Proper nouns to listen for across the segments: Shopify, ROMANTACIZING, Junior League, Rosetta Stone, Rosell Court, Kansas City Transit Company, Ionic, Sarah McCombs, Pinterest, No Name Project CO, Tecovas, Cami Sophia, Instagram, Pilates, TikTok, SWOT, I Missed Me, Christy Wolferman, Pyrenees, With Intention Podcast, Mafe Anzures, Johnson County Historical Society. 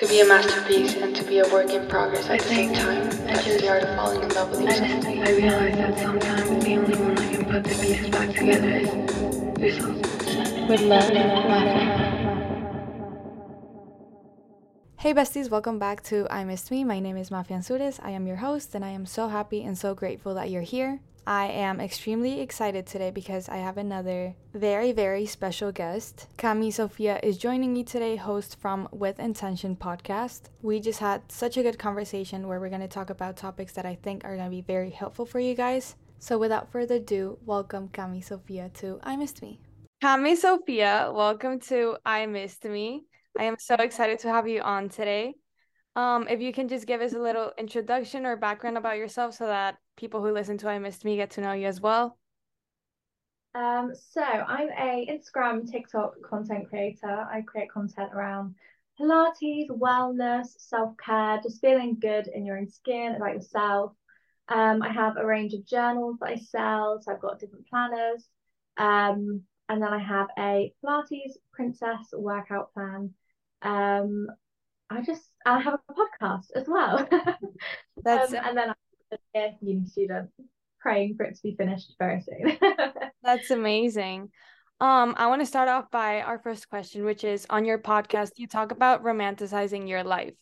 To be a masterpiece and to be a work in progress at the same time. That's the art of falling in love with yourself. I realize that sometimes the only one that can put the pieces back together is yourself. With love, Hey besties, welcome back to I Missed Me. My name is Mafe Anzures. I am your host and I am so happy and so grateful that you're here. I am extremely excited today because I have another very, very special guest. Cami Sophia is joining me today, host from With Intention Podcast. We just had such a good conversation where we're going to talk about topics that I think are going to be very helpful for you guys. So without further ado, welcome Cami Sophia to I Missed Me. Cami Sophia, welcome to I Missed Me. I am so excited to have you on today. If you can just give us a little introduction or background about yourself so that people who listen to I Missed Me get to know you as well. So I'm a Instagram, TikTok content creator. I create content around Pilates, wellness, self-care, just feeling good in your own skin, about yourself. I have a range of journals that I sell, so I've got different planners. And then I have a Pilates princess workout plan. I have a podcast as well. That's and then I'm a uni student praying for it to be finished very soon. That's amazing. I want to start off by our first question, which is on your podcast, you talk about romanticizing your life.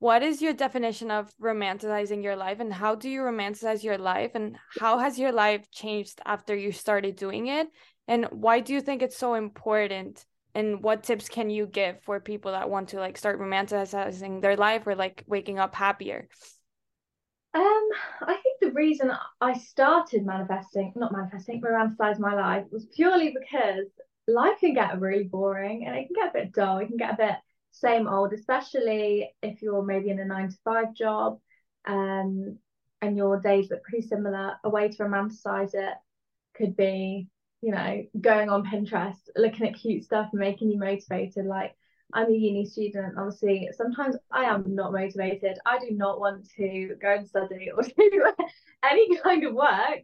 What is your definition of romanticizing your life and how do you romanticize your life and how has your life changed after you started doing it? And why do you think it's so important? And what tips can you give for people that want to start romanticizing their life or waking up happier? I think the reason I started romanticizing my life was purely because life can get really boring and it can get a bit dull. It can get a bit same old, especially if you're maybe in a 9-to-5 job and your days look pretty similar. A way to romanticize it could be, going on Pinterest, looking at cute stuff, making you motivated. I'm a uni student, obviously. Sometimes I am not motivated. I do not want to go and study or do any kind of work.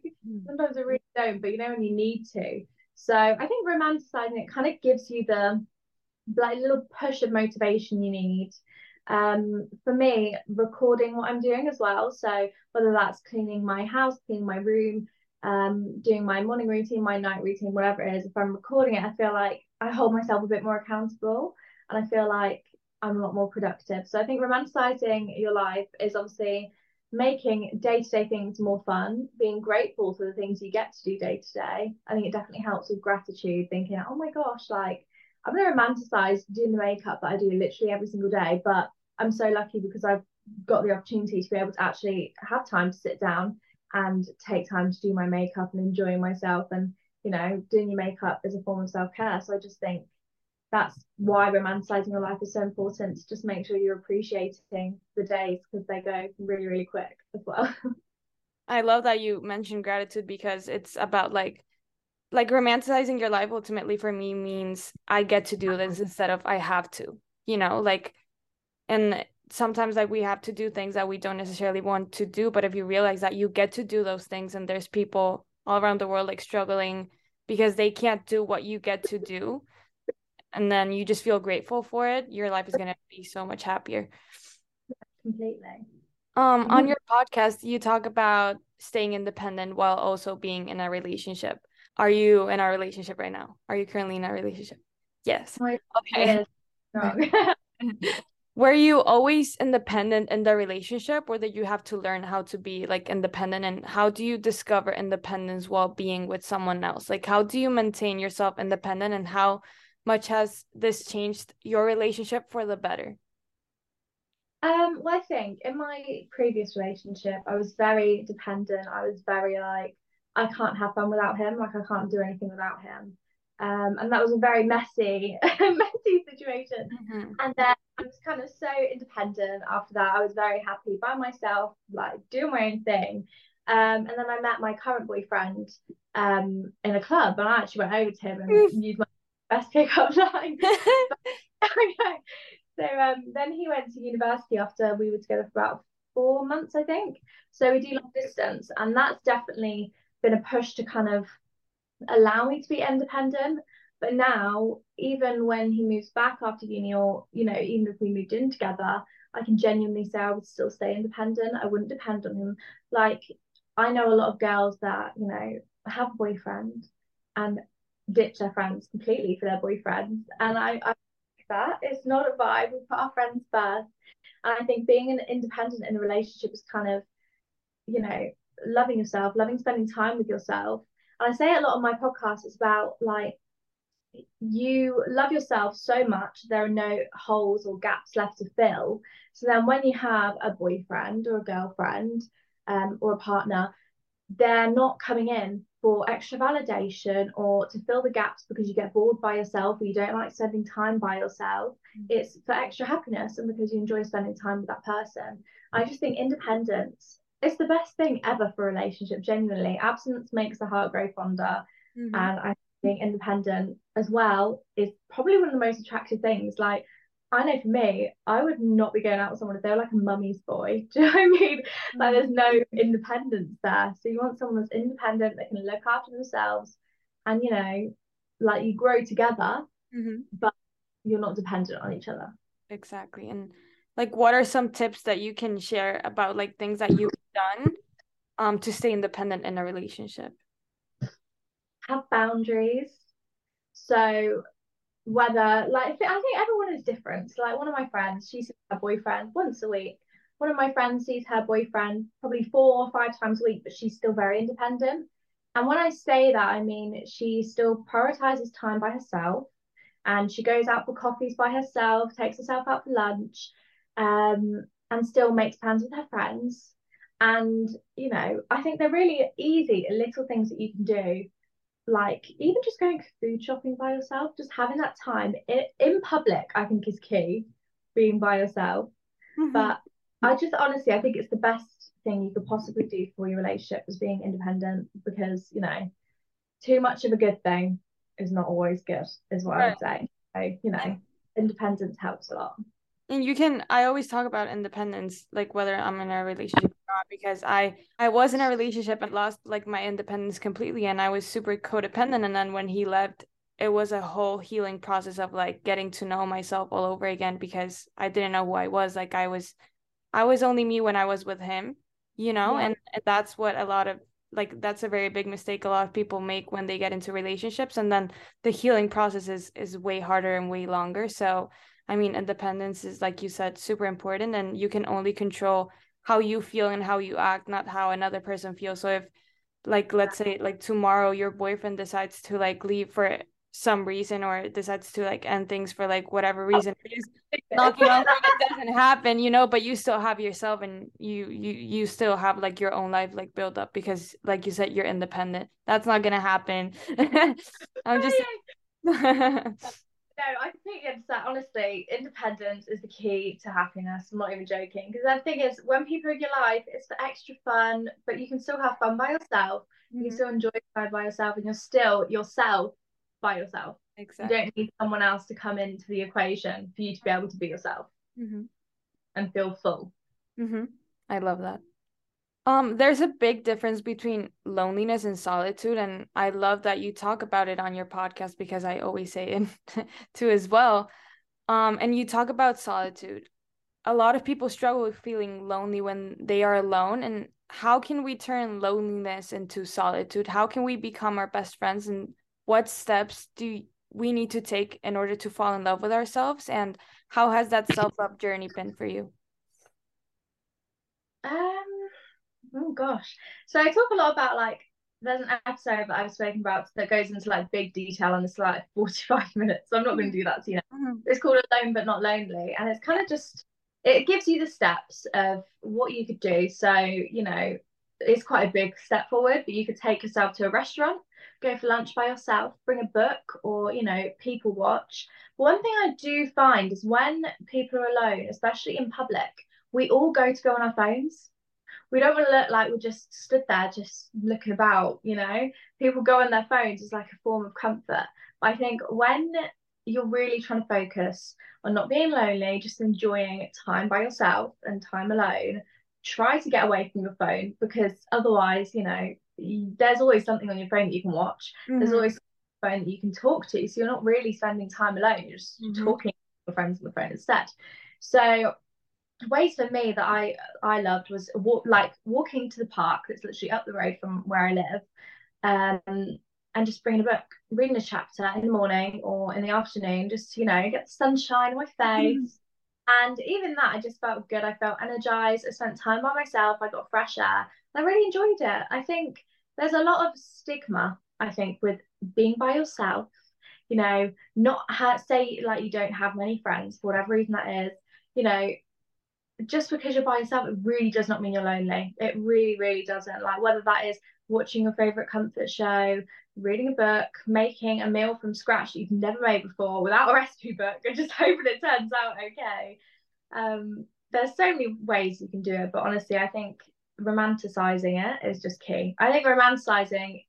Sometimes I really don't, but when you need to. So I think romanticizing it kind of gives you the little push of motivation you need. For me, recording what I'm doing as well. So whether that's cleaning my house, cleaning my room, doing my morning routine, my night routine, whatever it is, if I'm recording it, I feel like I hold myself a bit more accountable and I feel like I'm a lot more productive. So I think romanticizing your life is obviously making day-to-day things more fun, being grateful for the things you get to do day-to-day. I think it definitely helps with gratitude, thinking, oh my gosh, I'm going to romanticize doing the makeup that I do literally every single day, but I'm so lucky because I've got the opportunity to be able to actually have time to sit down and take time to do my makeup and enjoying myself, and doing your makeup is a form of self-care. So I just think that's why romanticizing your life is so important, to just make sure you're appreciating the days because they go really, really quick as well. I love that you mentioned gratitude because it's about romanticizing your life ultimately for me means I get to do this instead of I have to, and sometimes we have to do things that we don't necessarily want to do, but if you realize that you get to do those things and there's people all around the world struggling because they can't do what you get to do, and then you just feel grateful for it, your life is going to be so much happier. Completely. On your podcast, you talk about staying independent while also being in a relationship. Are you in a relationship right now? Are you currently in a relationship? Yes. Okay. Were you always independent in the relationship, or did you have to learn how to be independent? And how do you discover independence while being with someone else? How do you maintain yourself independent, and how much has this changed your relationship for the better? Well, I think in my previous relationship, I was very dependent. I was very I can't have fun without him. I can't do anything without him. And that was a very messy situation. Mm-hmm. And then I was kind of so independent after that. I was very happy by myself, doing my own thing. And then I met my current boyfriend in a club, and I actually went over to him and used my best pickup line. So then he went to university after we were together for about 4 months, I think. So we do long distance, and that's definitely been a push to kind of allow me to be independent. But now, even when he moves back after uni, or, you know, even if we moved in together, I can genuinely say I would still stay independent. I wouldn't depend on him. Like, I know a lot of girls that, you know, have a boyfriend and ditch their friends completely for their boyfriends. And I like that. It's not a vibe. We put our friends first. And I think being an independent in a relationship is kind of, you know, loving yourself, loving spending time with yourself. And I say a lot on my podcast, it's about, like, you love yourself so much there are no holes or gaps left to fill. So then when you have a boyfriend or a girlfriend or a partner, they're not coming in for extra validation or to fill the gaps because you get bored by yourself or you don't like spending time by yourself. It's for extra happiness and because you enjoy spending time with that person. I just think independence, it's the best thing ever for a relationship, genuinely. Absence makes the heart grow fonder. Mm-hmm. And I being independent as well is probably one of the most attractive things. Like, I know for me, I would not be going out with someone if they were like a mummy's boy. Do you know what I mean? Mm-hmm. Like, there's no independence there. So you want someone that's independent, that can look after themselves, and, you know, like, you grow together, mm-hmm. but you're not dependent on each other. Exactly. And, like, what are some tips that you can share about, like, things that you've done to stay independent in a relationship? Have boundaries. So whether, like, I think everyone is different. So, like, one of my friends, she sees her boyfriend once a week. One of my friends sees her boyfriend probably 4 or 5 times a week, but she's still very independent. And when I say that, I mean she still prioritizes time by herself, and she goes out for coffees by herself, takes herself out for lunch, and still makes plans with her friends. And, you know, I think they're really easy little things that you can do. Like, even just going food shopping by yourself, just having that time in public, I think is key, being by yourself. Mm-hmm. But I just honestly, I think it's the best thing you could possibly do for your relationship is being independent, because, you know, too much of a good thing is not always good, is what right. I would say. So, you know, independence helps a lot. And you can, I always talk about independence, like, whether I'm in a relationship or not, because I was in a relationship and lost, like, my independence completely, and I was super codependent. And then when he left, it was a whole healing process of, like, getting to know myself all over again, because I didn't know who I was. Like, I was only me when I was with him, you know. Yeah. And that's what a lot of, like, that's a very big mistake a lot of people make when they get into relationships, and then the healing process is way harder and way longer. So I mean, independence is, like you said, super important, and you can only control how you feel and how you act, not how another person feels. So if, like, let's say, like, tomorrow your boyfriend decides to, like, leave for some reason, or decides to, like, end things for, like, whatever reason, it doesn't happen, you know, but you still have yourself, and you still have, like, your own life, like, built up, because, like you said, you're independent. That's not going to happen. I'm just No, I completely understand. Honestly, independence is the key to happiness. I'm not even joking. Because the thing is, when people are in your life, it's for extra fun, but you can still have fun by yourself. Mm-hmm. You can still enjoy time by yourself, and you're still yourself by yourself. Exactly. You don't need someone else to come into the equation for you to be able to be yourself, mm-hmm. and feel full. Mm-hmm. I love that. There's a big difference between loneliness and solitude, and I love that you talk about it on your podcast, because I always say it too as well. And you talk about solitude. A lot of people struggle with feeling lonely when they are alone. And how can we turn loneliness into solitude? How can we become our best friends? And what steps do we need to take in order to fall in love with ourselves? And how has that self-love journey been for you? Oh gosh. So I talk a lot about, like, there's an episode that I've spoken about that goes into, like, big detail, and it's like 45 minutes. So I'm not going to do that to you now. It's called Alone But Not Lonely. And it's kind of just, it gives you the steps of what you could do. So, you know, it's quite a big step forward, but you could take yourself to a restaurant, go for lunch by yourself, bring a book, or, you know, people watch. But one thing I do find is when people are alone, especially in public, we all go on our phones. We don't want to look like we just stood there just looking about, you know. People go on their phones as, like, a form of comfort. But I think when you're really trying to focus on not being lonely, just enjoying time by yourself and time alone, try to get away from your phone, because otherwise, you know, there's always something on your phone that you can watch. Mm-hmm. There's always phone that you can talk to, so you're not really spending time alone, you're just talking to your friends on the phone instead. So ways for me that I loved was walking to the park that's literally up the road from where I live, and just bringing a book, reading a chapter in the morning or in the afternoon, just, you know, get the sunshine on my face. And even that, I just felt good. I felt energized. I spent time by myself. I got fresh air. I really enjoyed it. I think there's a lot of stigma, I think, with being by yourself, you know, not say like you don't have many friends for whatever reason that is, you know, just because you're by yourself, it really does not mean you're lonely. It really, really doesn't. Like, whether that is watching your favorite comfort show, reading a book, making a meal from scratch that you've never made before without a recipe book and just hoping it turns out okay. There's so many ways you can do it, but honestly, I think romanticizing it is just key. I think romanticizing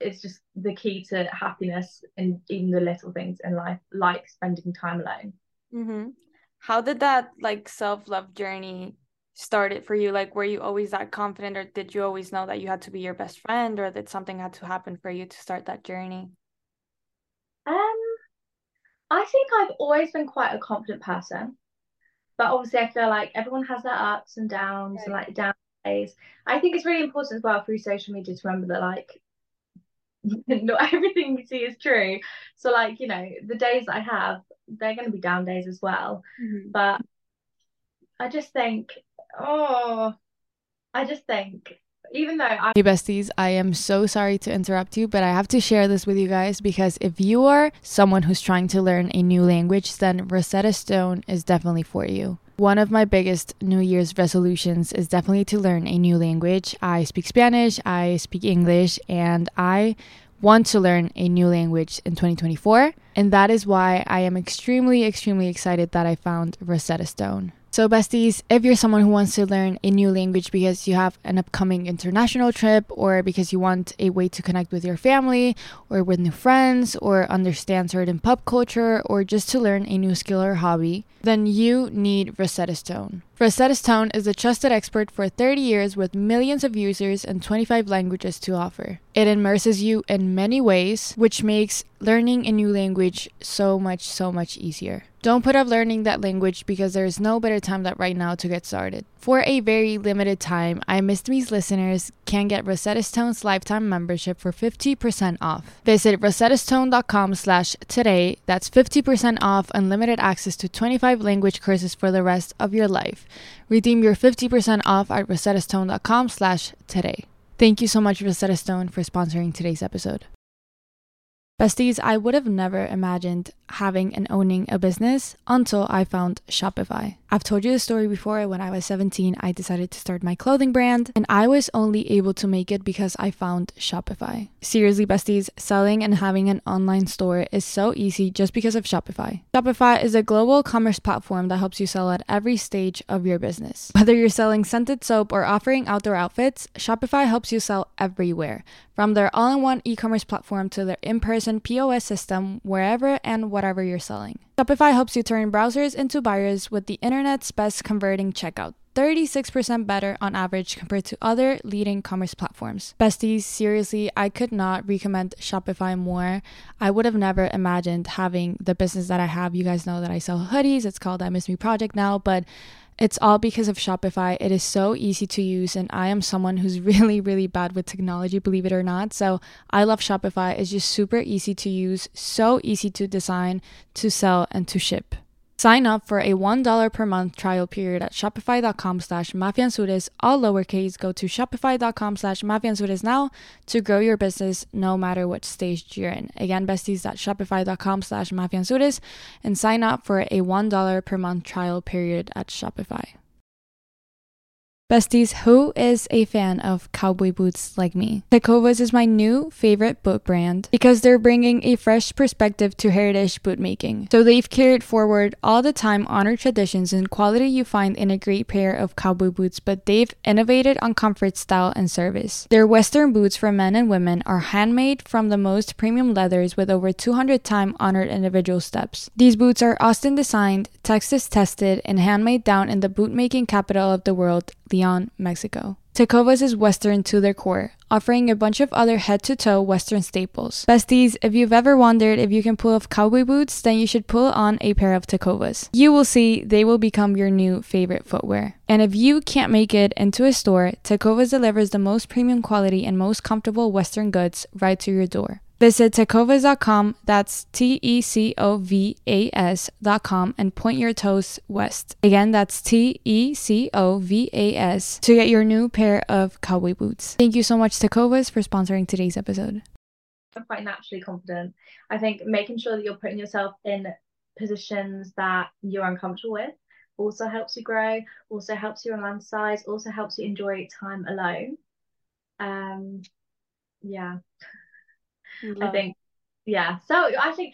is just the key to happiness and even the little things in life, like spending time alone. How did that like self-love journey started for you? Like, were you always that confident, or did you always know that you had to be your best friend, or that something had to happen for you to start that journey? I think I've always been quite a confident person, but obviously I feel like everyone has their ups and downs, and like down days. I think it's really important as well through social media to remember that like not everything you see is true. So like, you know, the days that I have, they're going to be down days as well. But I just think even though Hey besties, I am so sorry to interrupt you, but I have to share this with you guys, because if you are someone who's trying to learn a new language, then Rosetta Stone is definitely for you. One of my biggest New Year's resolutions is definitely to learn a new language. I speak Spanish, I speak English, and I want to learn a new language in 2024. And that is why I am extremely, extremely excited that I found Rosetta Stone. So besties, if you're someone who wants to learn a new language because you have an upcoming international trip, or because you want a way to connect with your family or with new friends, or understand certain pop culture, or just to learn a new skill or hobby, then you need Rosetta Stone. Rosetta Stone is a trusted expert for 30 years with millions of users and 25 languages to offer. It immerses you in many ways, which makes learning a new language so much easier. Don't put off learning that language, because there is no better time than right now to get started. For a very limited time, I Missed Me's listeners can get Rosetta Stone's lifetime membership for 50% off. Visit rosettastone.com/today. That's 50% off unlimited access to 25 language courses for the rest of your life. Redeem your 50% off at rosettastone.com/today. Thank you so much, Rosetta Stone, for sponsoring today's episode. Besties, I would have never imagined having and owning a business until I found Shopify. I've told you the story before. When I was 17, I decided to start my clothing brand, and I was only able to make it because I found Shopify. Seriously, besties, selling and having an online store is so easy just because of Shopify. Shopify is a global commerce platform that helps you sell at every stage of your business. Whether you're selling scented soap or offering outdoor outfits, Shopify helps you sell everywhere, from their all-in-one e-commerce platform to their in-person POS system, wherever and whatever you're selling. Shopify helps you turn browsers into buyers with the internet's best converting checkout, 36% better on average compared to other leading commerce platforms. Besties, seriously, I could not recommend Shopify more. I would have never imagined having the business that I have. You guys know that I sell hoodies. It's called I Missed Me Project now, but it's all because of Shopify. It is so easy to use, and I am someone who's really, really bad with technology, believe it or not. So I love Shopify. It's just super easy to use, so easy to design, to sell, and to ship. Sign up for a $1 per month trial period at shopify.com/Mafe Anzures, all lowercase. Go to shopify.com/Mafe Anzures now to grow your business no matter what stage you're in. Again, besties, at shopify.com/Mafe Anzures, and sign up for a $1 per month trial period at Shopify. Besties, who is a fan of cowboy boots like me? Tecovas is my new favorite boot brand because they're bringing a fresh perspective to heritage boot making. So they've carried forward all the time-honored traditions and quality you find in a great pair of cowboy boots, but they've innovated on comfort, style, and service. Their Western boots for men and women are handmade from the most premium leathers with over 200 time-honored individual steps. These boots are Austin designed, Texas tested, and handmade down in the boot making capital of the world, Leon, Mexico. Tecovas is Western to their core, offering a bunch of other head-to-toe Western staples. Besties, if you've ever wondered if you can pull off cowboy boots, then you should pull on a pair of Tecovas. You will see they will become your new favorite footwear. And if you can't make it into a store, Tecovas delivers the most premium quality and most comfortable Western goods right to your door. Visit Tecovas.com, that's Tecovas.com, and point your toes west. Again, that's Tecovas to get your new pair of cowboy boots. Thank you so much, Tecovas, for sponsoring today's episode. I'm quite naturally confident. I think making sure that you're putting yourself in positions that you're uncomfortable with also helps you grow, also helps you on land size, also helps you enjoy time alone. So I think starting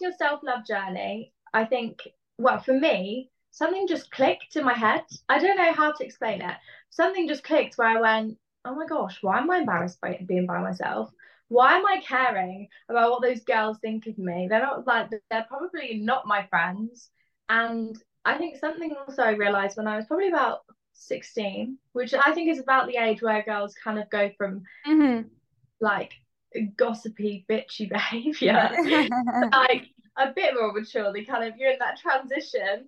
your self-love journey, I think, well, for me, something just clicked in my head. I don't know how to explain it. Something just clicked where I went, oh my gosh, why am I embarrassed by being by myself? Why am I caring about what those girls think of me? They're probably not my friends. And I think something also I realised when I was probably about 16, which I think is about the age where girls kind of go from gossipy bitchy behavior like a bit more maturely, kind of you're in that transition,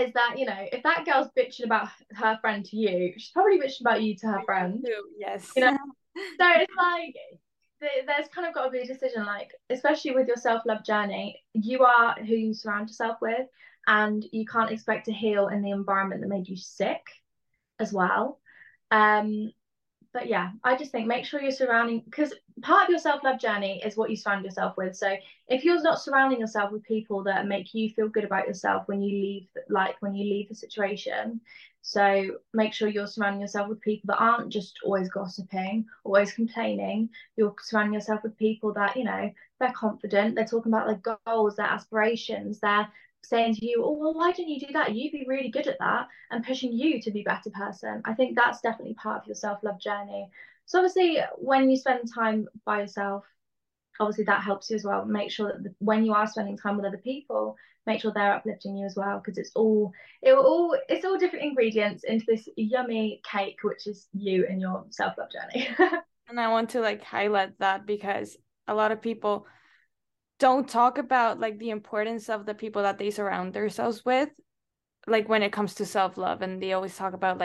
is that, you know, if that girl's bitching about her friend to you, she's probably bitching about you to her friend. Yes, you know. So it's like there's kind of got to be a decision, like, especially with your self-love journey, you are who you surround yourself with, and you can't expect to heal in the environment that made you sick as well. But yeah, I just think make sure you're surrounding, because part of your self-love journey is what you surround yourself with. So if you're not surrounding yourself with people that make you feel good about yourself when you leave the situation, so make sure you're surrounding yourself with people that aren't just always gossiping, always complaining. You're surrounding yourself with people that, you know, they're confident, they're talking about their goals, their aspirations, they're saying to you, oh, well, why didn't you do that? You'd be really good at that, and pushing you to be a better person. I think that's definitely part of your self-love journey. So obviously, when you spend time by yourself, obviously that helps you as well. Make sure that when you are spending time with other people, make sure they're uplifting you as well, because it's all different ingredients into this yummy cake, which is you and your self-love journey. And I want to highlight that, because a lot of people don't talk about the importance of the people that they surround themselves with, when it comes to self-love. And they always talk about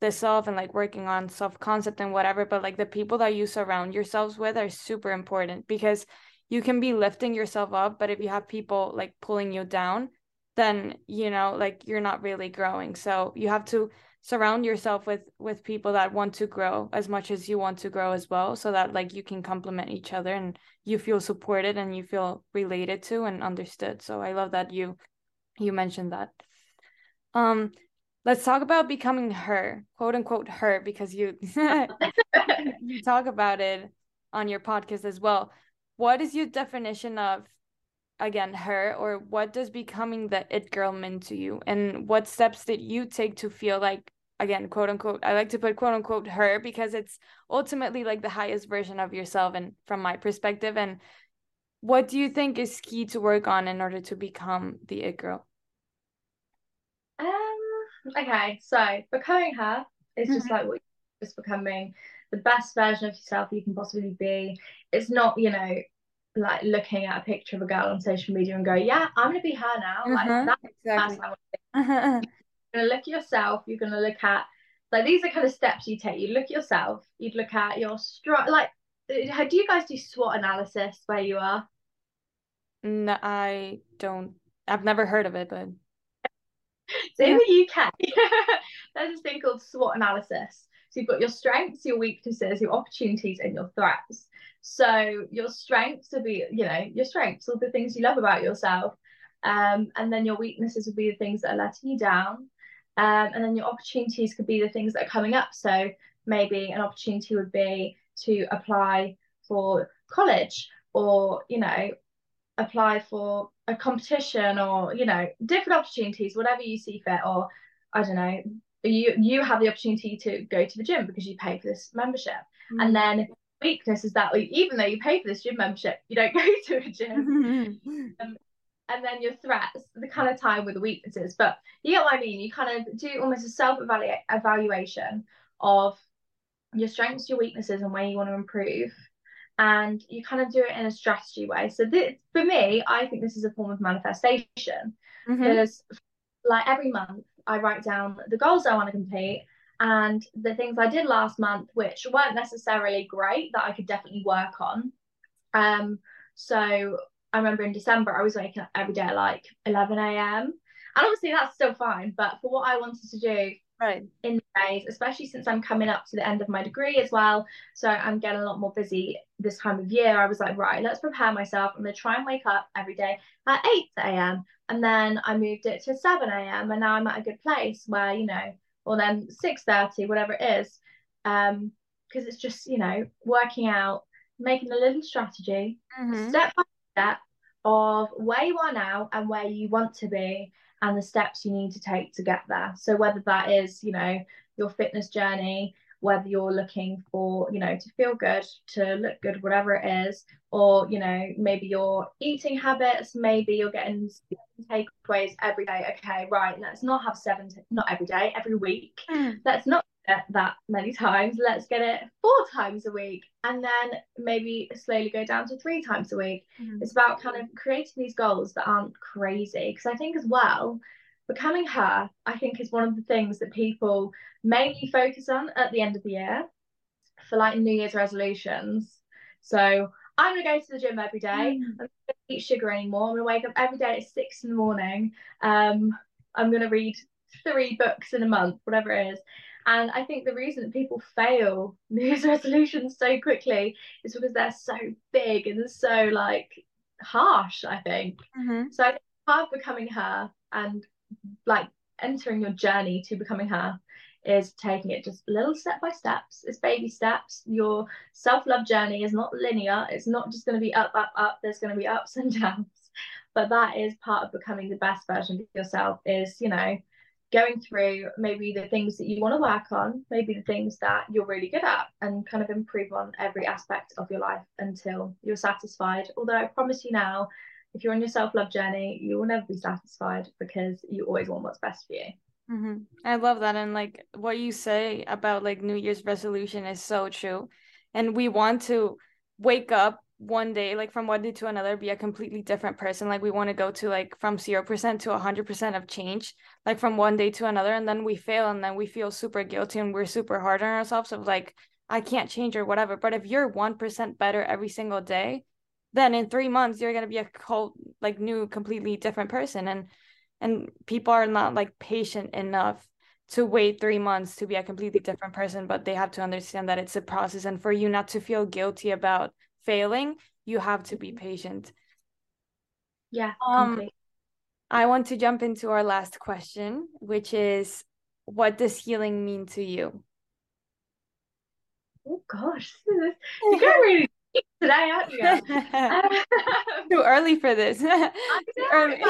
the self and working on self-concept and whatever, but the people that you surround yourselves with are super important, because you can be lifting yourself up, but if you have people pulling you down, then, you know, you're not really growing. So you have to surround yourself with people that want to grow as much as you want to grow as well, so that you can complement each other and you feel supported and you feel related to and understood. So I love that you mentioned that. Let's talk about becoming her, quote unquote her, because you you talk about it on your podcast as well. What is your definition of, again, her, or what does becoming the it girl mean to you, and what steps did you take to feel again, quote unquote, I like to put quote unquote her, because it's ultimately the highest version of yourself, and from my perspective. And what do you think is key to work on in order to become the it girl? Okay, so becoming her is just what you're just becoming the best version of yourself you can possibly be. It's not, you know, looking at a picture of a girl on social media and go, yeah, I'm gonna be her now. That's exactly. You're gonna look at yourself, you're gonna look at these are kind of steps you take. You look at yourself, you'd look at your strong, do you guys do SWOT analysis where you are? No, I don't. I've never heard of it, but so in the UK there's this thing called SWOT analysis. So you've got your strengths, your weaknesses, your opportunities, and your threats. So your strengths will be, you know, your strengths or the things you love about yourself. And then your weaknesses will be the things that are letting you down. And then your opportunities could be the things that are coming up. So maybe an opportunity would be to apply for college, or, you know, apply for a competition, or, you know, different opportunities, whatever you see fit. Or, I don't know, you have the opportunity to go to the gym because you pay for this membership. Mm-hmm. And then weakness is that even though you pay for this gym membership, you don't go to a gym. and then your threats the kind of tie with the weaknesses. But you get what I mean. You kind of do almost a self-evaluation of your strengths, your weaknesses, and where you want to improve. And you kind of do it in a strategy way. So this, for me, I think this is a form of manifestation. Mm-hmm. Because like every month I write down the goals I want to complete and the things I did last month, which weren't necessarily great, that I could definitely work on. So I remember in December, I was waking up every day at like 11 a.m. And obviously that's still fine, but for what I wanted to do in the days, especially since I'm coming up to the end of my degree as well, so I'm getting a lot more busy this time of year, I was like, right, let's prepare myself. I'm going to try and wake up every day at 8 a.m. And then I moved it to 7 a.m. and now I'm at a good place where, you know, or then 6:30, whatever it is, because it's just, you know, working out, making a little strategy, mm-hmm. step by step of where you are now and where you want to be and the steps you need to take to get there. So whether that is, you know, your fitness journey, whether you're looking for, you know, to feel good, to look good, whatever it is, or, you know, maybe your eating habits, maybe you're getting takeaways every day. Okay, right, let's not have not every day, every week. Let's not get that many times. Let's get it 4 times a week, and then maybe slowly go down to 3 times a week. Mm. It's about kind of creating these goals that aren't crazy, because I think as well, becoming her, I think, is one of the things that people mainly focus on at the end of the year for like New Year's resolutions. So I'm going to go to the gym every day. I'm not going to eat sugar anymore. I'm going to wake up every day at 6 a.m. I'm going to read 3 books in a month, whatever it is. And I think the reason that people fail New Year's resolutions so quickly is because they're so big and so like harsh, I think. Mm-hmm. So I think part of becoming her and like entering your journey to becoming her is taking it just little step by steps. It's baby steps. Your self-love journey is not linear. It's not just going to be up, up, up. There's going to be ups and downs. But that is part of becoming the best version of yourself, is, you know, going through maybe the things that you want to work on, maybe the things that you're really good at, and kind of improve on every aspect of your life until you're satisfied. Although I promise you now, if you're on your self-love journey, you will never be satisfied, because you always want what's best for you. Mm-hmm. I love that. And like what you say about like New Year's resolution is so true. And we want to wake up one day, like from one day to another, be a completely different person. Like we want to go to like from 0% to 100% of change, like from one day to another. And then we fail, and then we feel super guilty, and we're super hard on ourselves of like, I can't change or whatever. But if you're 1% better every single day, then in 3 months, you're going to be a whole like new, completely different person. And people are not like patient enough to wait 3 months to be a completely different person, but they have to understand that it's a process. And for you not to feel guilty about failing, you have to be patient. Yeah. I want to jump into our last question, which is, what does healing mean to you? Oh gosh, you got really today, aren't you? Too early for this. I know, early.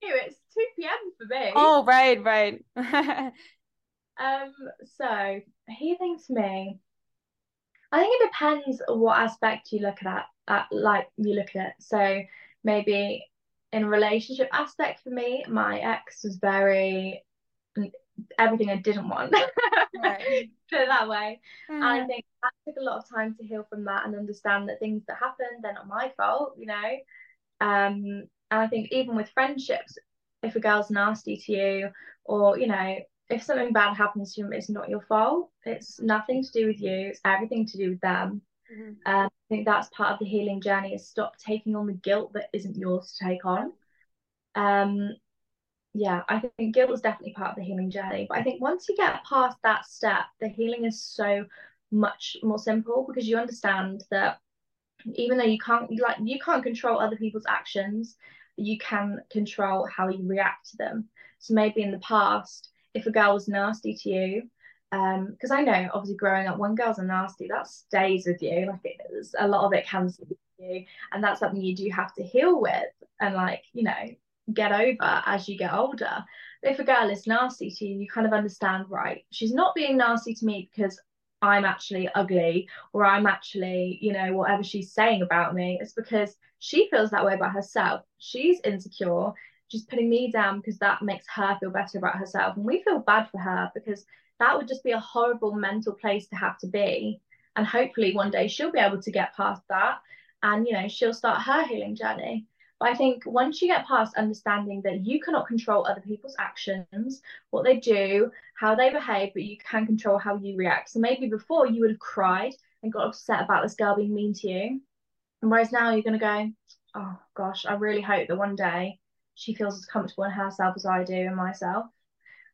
It's 2 p.m. for me. Oh, right. So healing to me, I think it depends what aspect you look at. So maybe in a relationship aspect, for me, my ex was very everything I didn't want. Right. Put it that way. Mm-hmm. And I think that took a lot of time to heal from that and understand that things that happened, they're not my fault, you know. And I think even with friendships, if a girl's nasty to you, or, you know, if something bad happens to them, it's not your fault. It's nothing to do with you. It's everything to do with them. Mm-hmm. I think that's part of the healing journey, is stop taking on the guilt that isn't yours to take on. Yeah, I think guilt is definitely part of the healing journey. But I think once you get past that step, the healing is so much more simple, because you understand that even though you can't control other people's actions, you can control how you react to them. So maybe in the past, if a girl was nasty to you, because I know obviously growing up, when girls are nasty, that stays with you. Like a lot of it can stay with you, and that's something you do have to heal with and, like, you know, get over as you get older. But if a girl is nasty to you, you kind of understand, right, she's not being nasty to me because I'm actually ugly, or I'm actually, you know, whatever she's saying about me. It's because she feels that way about herself. She's insecure. She's putting me down because that makes her feel better about herself. And we feel bad for her because that would just be a horrible mental place to have to be. And hopefully one day she'll be able to get past that and, you know, she'll start her healing journey. But I think once you get past understanding that you cannot control other people's actions, what they do, how they behave, but you can control how you react. So maybe before you would have cried and got upset about this girl being mean to you. And whereas now you're going to go, oh gosh, I really hope that one day she feels as comfortable in herself as I do in myself.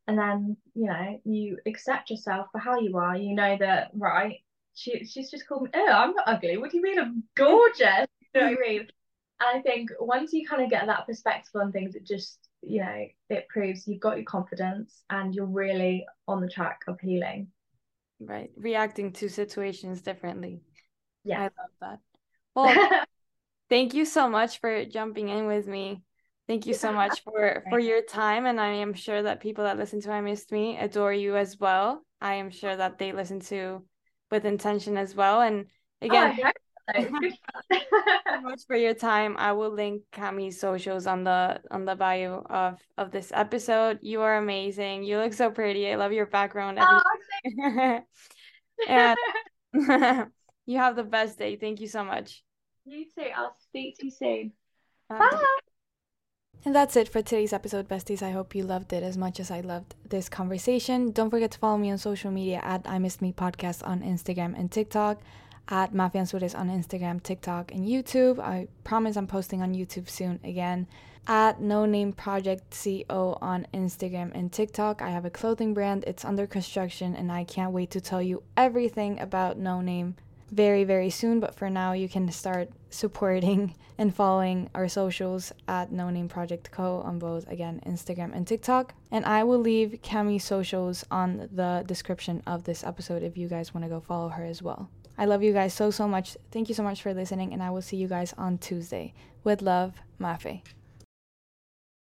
And then, you know, you accept yourself for how you are. You know that, right, she's just called me, oh, I'm not ugly. What do you mean I'm gorgeous? You know what I mean? And I think once you kind of get that perspective on things, it just, you know, it proves you've got your confidence and you're really on the track of healing. Right. Reacting to situations differently. Yeah. I love that. Well, thank you so much for jumping in with me. Thank you so much for your time. And I am sure that people that listen to I Missed Me adore you as well. I am sure that they listen to With Intention as well. And again, thank you so much for your time. I will link Cami's socials on the bio of this episode. You are amazing. You look so pretty. I love your background. Oh, and you have the best day. Thank you so much. You too. I'll speak to you soon. Bye. And that's it for today's episode, besties. I hope you loved it as much as I loved this conversation. Don't forget to follow me on social media at I Missed Me Podcast on Instagram and TikTok, at Mafe Anzures on Instagram, TikTok, and YouTube. I promise I'm posting on YouTube soon again. At No Name Project CO on Instagram and TikTok. I have a clothing brand. It's under construction, and I can't wait to tell you everything about No Name very, very soon. But for now, you can start supporting and following our socials at No Name Project Co on both, again, Instagram and TikTok. And I will leave Cami's socials on the description of this episode if you guys want to go follow her as well. I love you guys so, so much. Thank you so much for listening, and I will see you guys on Tuesday. With love, Mafe.